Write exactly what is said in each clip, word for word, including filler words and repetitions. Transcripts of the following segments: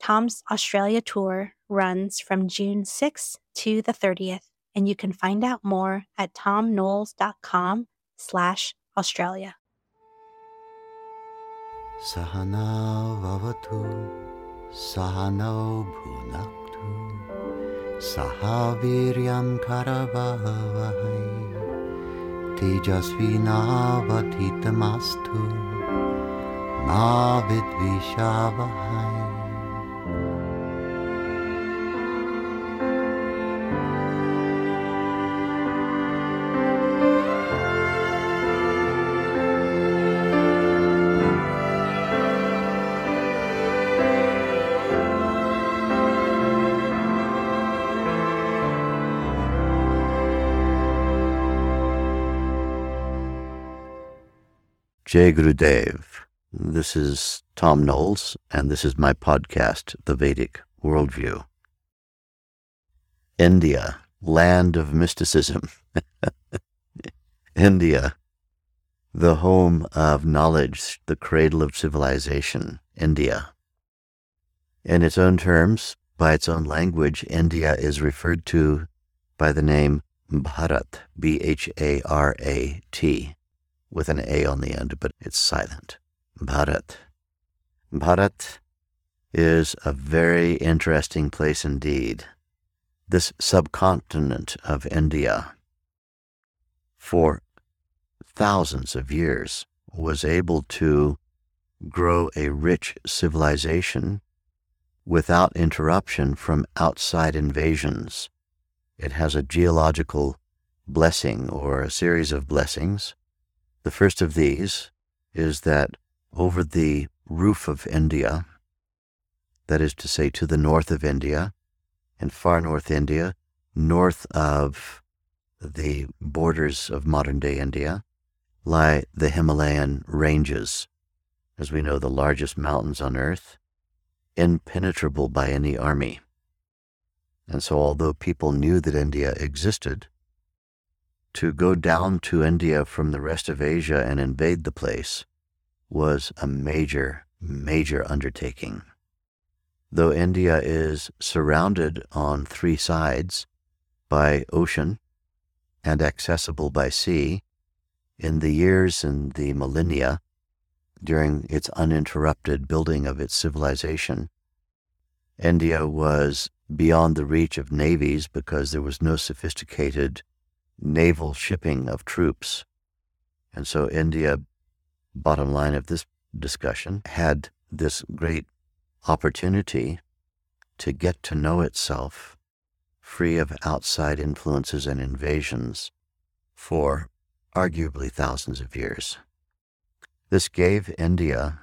Tom's Australia tour runs from June sixth to the thirtieth, and you can find out more at tomknowles.com slash Australia. Sahana vavatu, sahanau bhunaktu, sahaviryam karavahvahai, tejasvinavadhitamastu, ma vidvishavahai. Jai Gurudev. This is Tom Knowles, and this is my podcast, The Vedic Worldview. India, land of mysticism. India, the home of knowledge, the cradle of civilization, India. In its own terms, by its own language, India is referred to by the name Bharat, B H A R A T. With an A on the end, but it's silent. Bharat. Bharat is a very interesting place indeed. This subcontinent of India, for thousands of years, was able to grow a rich civilization without interruption from outside invasions. It has a geological blessing, or a series of blessings. The first of these is that over the roof of India, that is to say to the north of India, and far north India, north of the borders of modern-day India, lie the Himalayan ranges, as we know the largest mountains on earth, impenetrable by any army. And so although people knew that India existed, to go down to India from the rest of Asia and invade the place was a major, major undertaking. Though India is surrounded on three sides by ocean and accessible by sea, in the years and the millennia during its uninterrupted building of its civilization, India was beyond the reach of navies because there was no sophisticated naval shipping of troops. And so India, bottom line of this discussion, had this great opportunity to get to know itself free of outside influences and invasions for arguably thousands of years. This gave India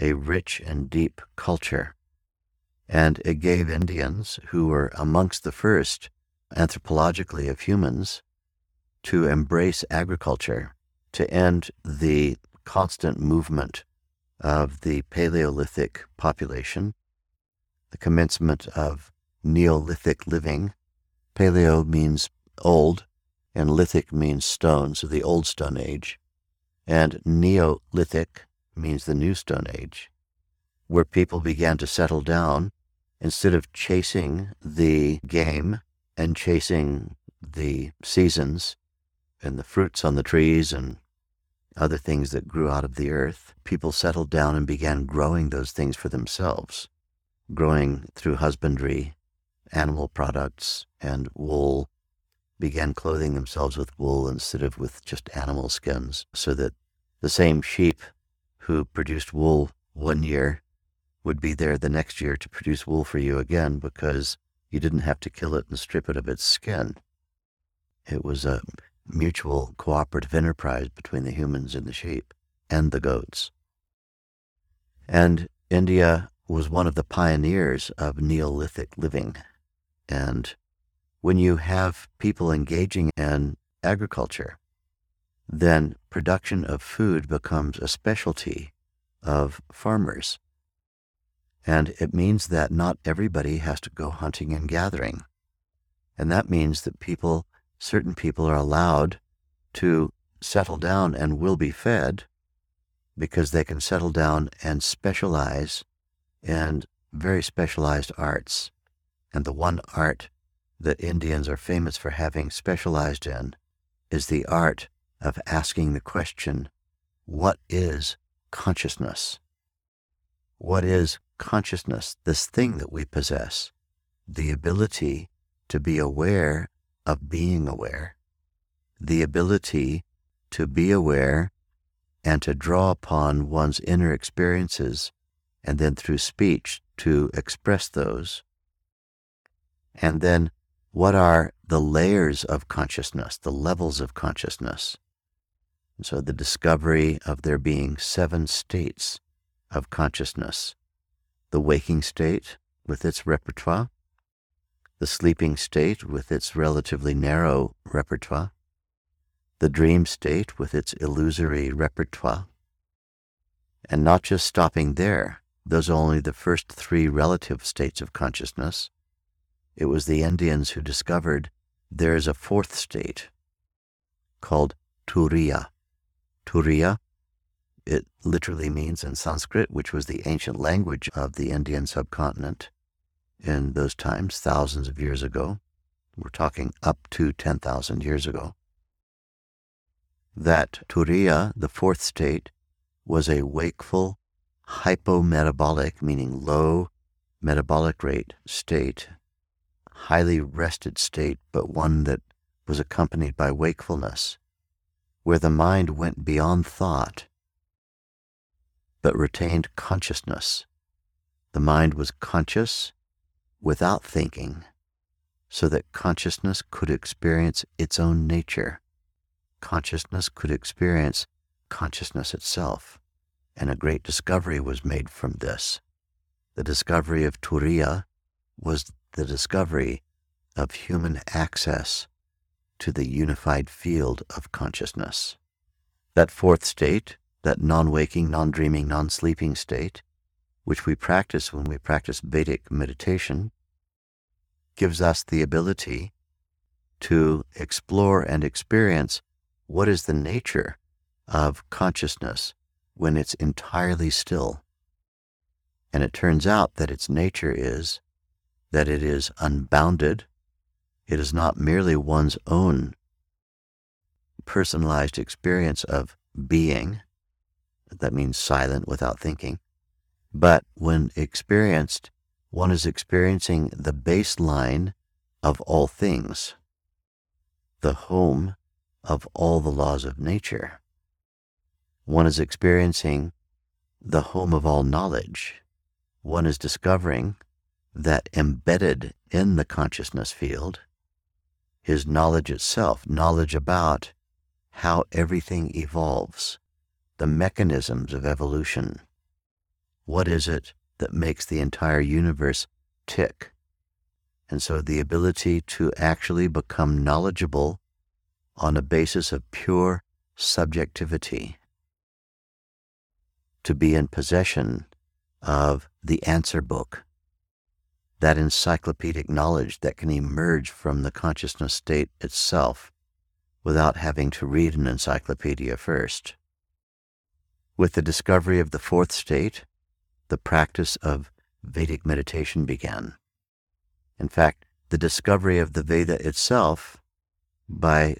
a rich and deep culture, and it gave Indians, who were amongst the first anthropologically of humans, to embrace agriculture, to end the constant movement of the Paleolithic population, the commencement of Neolithic living. Paleo means old, and lithic means stone, so the old Stone Age, and Neolithic means the new Stone Age, where people began to settle down instead of chasing the game and chasing the seasons and the fruits on the trees and other things that grew out of the earth. People settled down and began growing those things for themselves, growing through husbandry, animal products, and wool, began clothing themselves with wool instead of with just animal skins, so that the same sheep who produced wool one year would be there the next year to produce wool for you again, because you didn't have to kill it and strip it of its skin. It was a mutual cooperative enterprise between the humans and the sheep and the goats. And India was one of the pioneers of Neolithic living, and when you have people engaging in agriculture, then production of food becomes a specialty of farmers. And it means that not everybody has to go hunting and gathering. And that means that people, certain people are allowed to settle down and will be fed because they can settle down and specialize in very specialized arts. And the one art that Indians are famous for having specialized in is the art of asking the question, what is consciousness? What is consciousness, this thing that we possess, the ability to be aware of being aware, the ability to be aware and to draw upon one's inner experiences and then through speech to express those? And then what are the layers of consciousness, the levels of consciousness? And so the discovery of there being seven states of consciousness: the waking state with its repertoire, the sleeping state with its relatively narrow repertoire, the dream state with its illusory repertoire. And not just stopping there, those are only the first three relative states of consciousness. It was the Indians who discovered there is a fourth state called Turiya. Turiya, it literally means in Sanskrit, which was the ancient language of the Indian subcontinent in those times, thousands of years ago. We're talking up to ten thousand years ago. That Turiya, the fourth state, was a wakeful, hypometabolic, meaning low metabolic rate state, highly rested state, but one that was accompanied by wakefulness, where the mind went beyond thought, but retained consciousness. The mind was conscious without thinking, so that consciousness could experience its own nature. Consciousness could experience consciousness itself, and a great discovery was made from this. The discovery of Turiya was the discovery of human access to the unified field of consciousness. That fourth state, that non-waking, non-dreaming, non-sleeping state, which we practice when we practice Vedic meditation, gives us the ability to explore and experience what is the nature of consciousness when it's entirely still. And it turns out that its nature is that it is unbounded. It is not merely one's own personalized experience of being, that means silent without thinking, but when experienced, one is experiencing the baseline of all things, the home of all the laws of nature. One is experiencing the home of all knowledge. One is discovering that embedded in the consciousness field is knowledge itself, knowledge about how everything evolves, the mechanisms of evolution. What is it that makes the entire universe tick? And so the ability to actually become knowledgeable on a basis of pure subjectivity, to be in possession of the answer book, that encyclopedic knowledge that can emerge from the consciousness state itself without having to read an encyclopedia first. With the discovery of the fourth state, the practice of Vedic meditation began. In fact, the discovery of the Veda itself by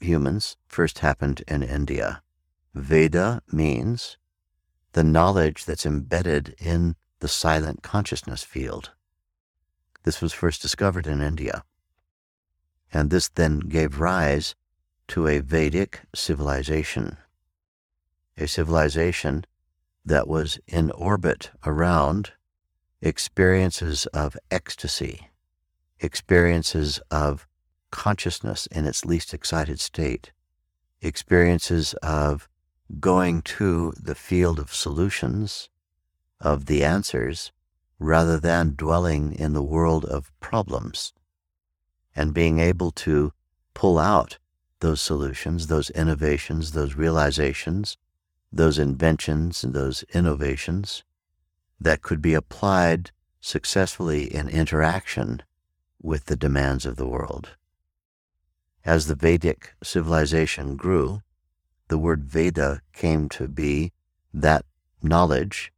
humans first happened in India. Veda means the knowledge that's embedded in the silent consciousness field. This was first discovered in India, and this then gave rise to a Vedic civilization, a civilization that was in orbit around experiences of ecstasy, experiences of consciousness in its least excited state, experiences of going to the field of solutions, of the answers, rather than dwelling in the world of problems. and being able to pull out those solutions, those innovations, those realizations, those inventions, and those innovations that could be applied successfully in interaction with the demands of the world. As the Vedic civilization grew, the word Veda came to be that knowledge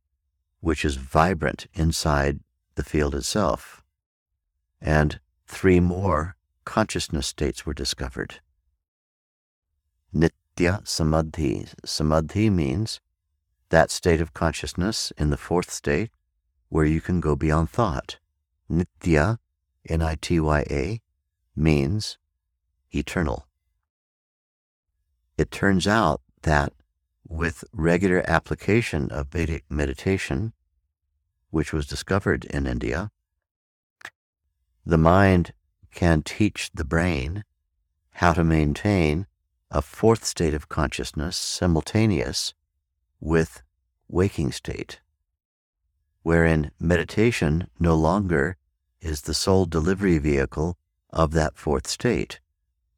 which is vibrant inside the field itself. And three more consciousness states were discovered. Nitya samadhi. Samadhi means that state of consciousness in the fourth state where you can go beyond thought. Nitya, N I T Y A, means eternal. It turns out that with regular application of Vedic meditation, which was discovered in India, the mind can teach the brain how to maintain a fourth state of consciousness simultaneous with waking state, wherein meditation no longer is the sole delivery vehicle of that fourth state.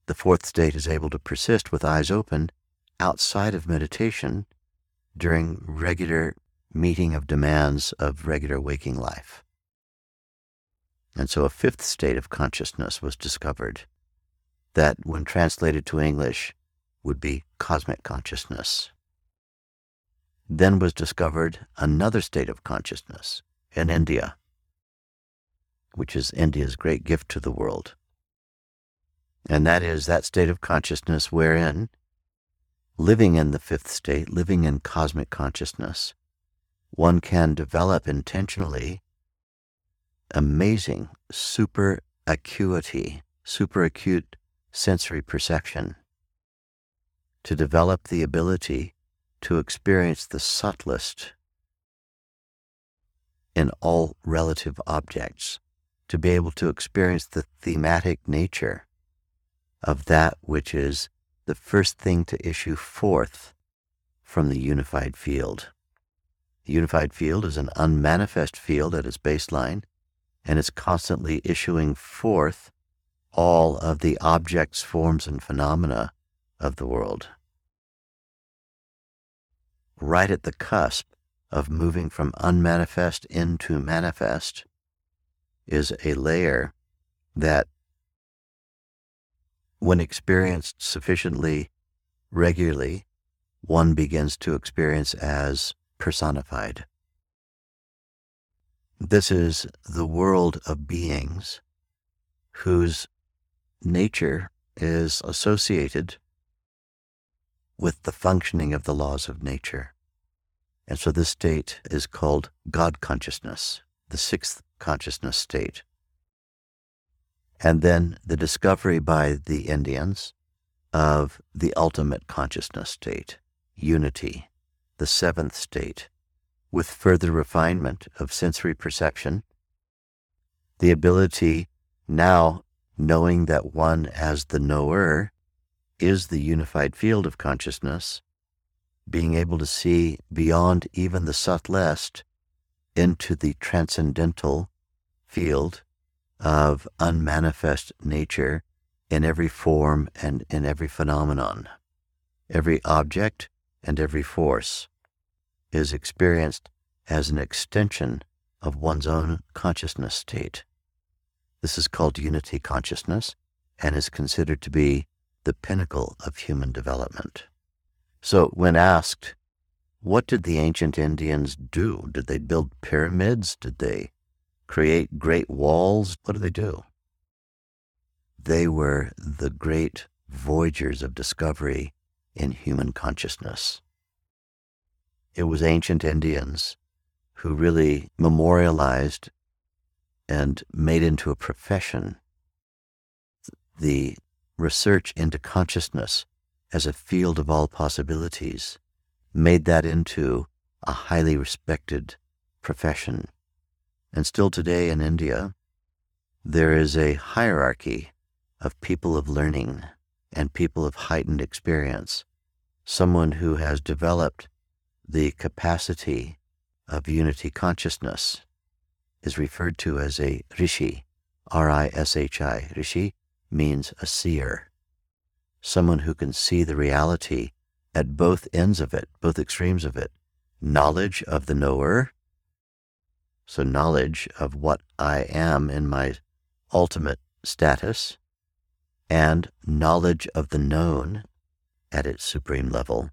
The fourth state is able to persist with eyes open outside of meditation during regular meeting of demands of regular waking life. And so a fifth state of consciousness was discovered that, when translated to English, would be cosmic consciousness. Then was discovered another state of consciousness in India, which is India's great gift to the world. And that is that state of consciousness wherein, living in the fifth state, living in cosmic consciousness, one can develop intentionally amazing super acuity, super acute sensory perception, to develop the ability to experience the subtlest in all relative objects, to be able to experience the thematic nature of that which is the first thing to issue forth from the unified field. The unified field is an unmanifest field at its baseline, and is constantly issuing forth all of the objects, forms, and phenomena of the world. Right at the cusp of moving from unmanifest into manifest is a layer that, when experienced sufficiently regularly, one begins to experience as personified. This is the world of beings whose nature is associated with the functioning of the laws of nature. And so this state is called God consciousness, the sixth consciousness state. And then the discovery by the Indians of the ultimate consciousness state, unity, the seventh state, with further refinement of sensory perception, the ability, now knowing that one as the knower is the unified field of consciousness, being able to see beyond even the subtlest into the transcendental field of unmanifest nature in every form and in every phenomenon. Every object and every force is experienced as an extension of one's own consciousness state. This is called unity consciousness and is considered to be the pinnacle of human development. So when asked, what did the ancient Indians do? Did they build pyramids? Did they create great walls? What did they do? They were the great voyagers of discovery in human consciousness. It was ancient Indians who really memorialized and made into a profession the research into consciousness as a field of all possibilities, made that into a highly respected profession. And still today in India, there is a hierarchy of people of learning and people of heightened experience. Someone who has developed the capacity of unity consciousness is referred to as a Rishi, R I S H I. Rishi means a seer, someone who can see the reality at both ends of it, both extremes of it. Knowledge of the knower, so knowledge of what I am in my ultimate status, and knowledge of the known at its supreme level.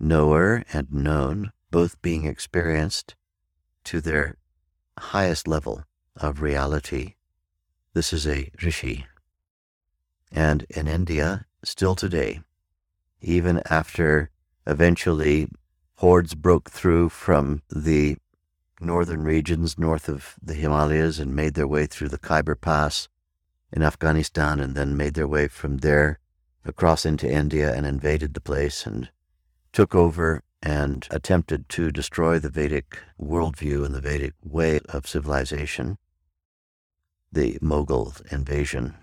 Knower and known both being experienced to their highest level of reality. This is a Rishi. And in India, still today, even after eventually hordes broke through from the northern regions north of the Himalayas and made their way through the Khyber Pass in Afghanistan, and then made their way from there across into India and invaded the place and took over and attempted to destroy the Vedic worldview and the Vedic way of civilization, the Mughal invasion.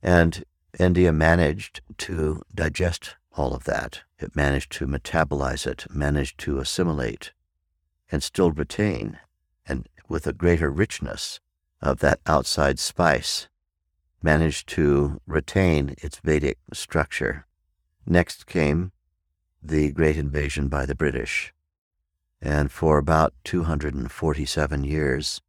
And India managed to digest all of that. It managed to metabolize it, managed to assimilate, and still retain, and with a greater richness of that outside spice, managed to retain its Vedic structure. Next came the great invasion by the British. And for about two hundred forty-seven years,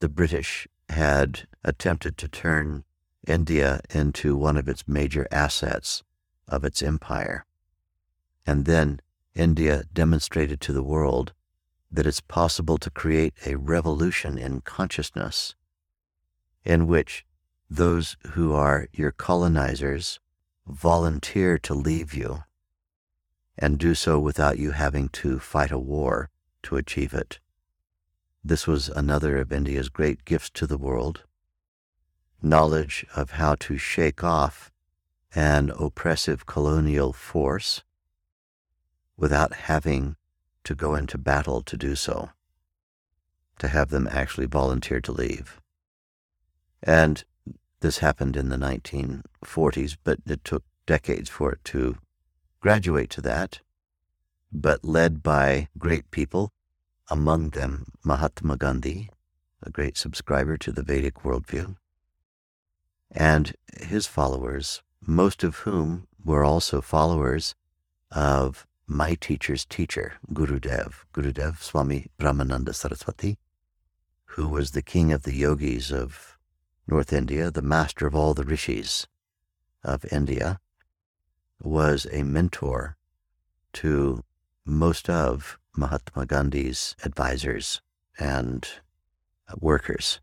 the British had attempted to turn India into one of its major assets of its empire. And then India demonstrated to the world that it's possible to create a revolution in consciousness in which those who are your colonizers volunteer to leave you, and do so without you having to fight a war to achieve it. This was another of India's great gifts to the world: knowledge of how to shake off an oppressive colonial force without having to go into battle to do so, to have them actually volunteer to leave. And this happened in the nineteen forties, but it took decades for it to graduate to that, but led by great people, among them Mahatma Gandhi, a great subscriber to the Vedic worldview, and his followers, most of whom were also followers of my teacher's teacher, Gurudev, Gurudev Swami Brahmananda Saraswati, who was the king of the yogis of North India, the master of all the rishis of India, was a mentor to most of Mahatma Gandhi's advisors and workers.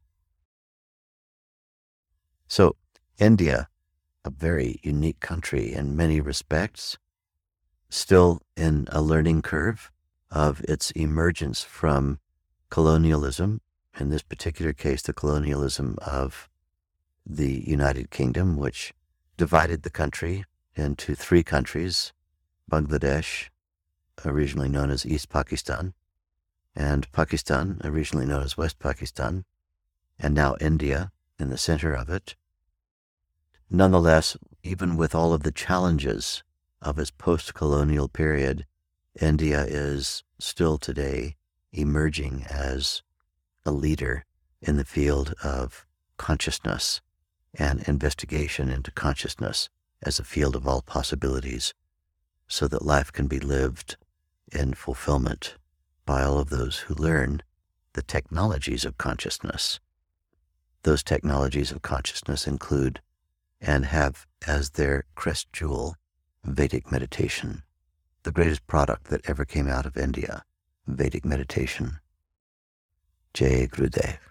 So India, a very unique country in many respects, still in a learning curve of its emergence from colonialism, in this particular case the colonialism of the United Kingdom, which divided the country into three countries: Bangladesh, originally known as East Pakistan, and Pakistan, originally known as West Pakistan, and now India in the center of it. Nonetheless, even with all of the challenges of its post-colonial period, India is still today emerging as a leader in the field of consciousness and investigation into consciousness as a field of all possibilities, so that life can be lived in fulfillment by all of those who learn the technologies of consciousness. Those technologies of consciousness include and have as their crest jewel Vedic meditation, the greatest product that ever came out of India, Vedic meditation. Jai Gurudev.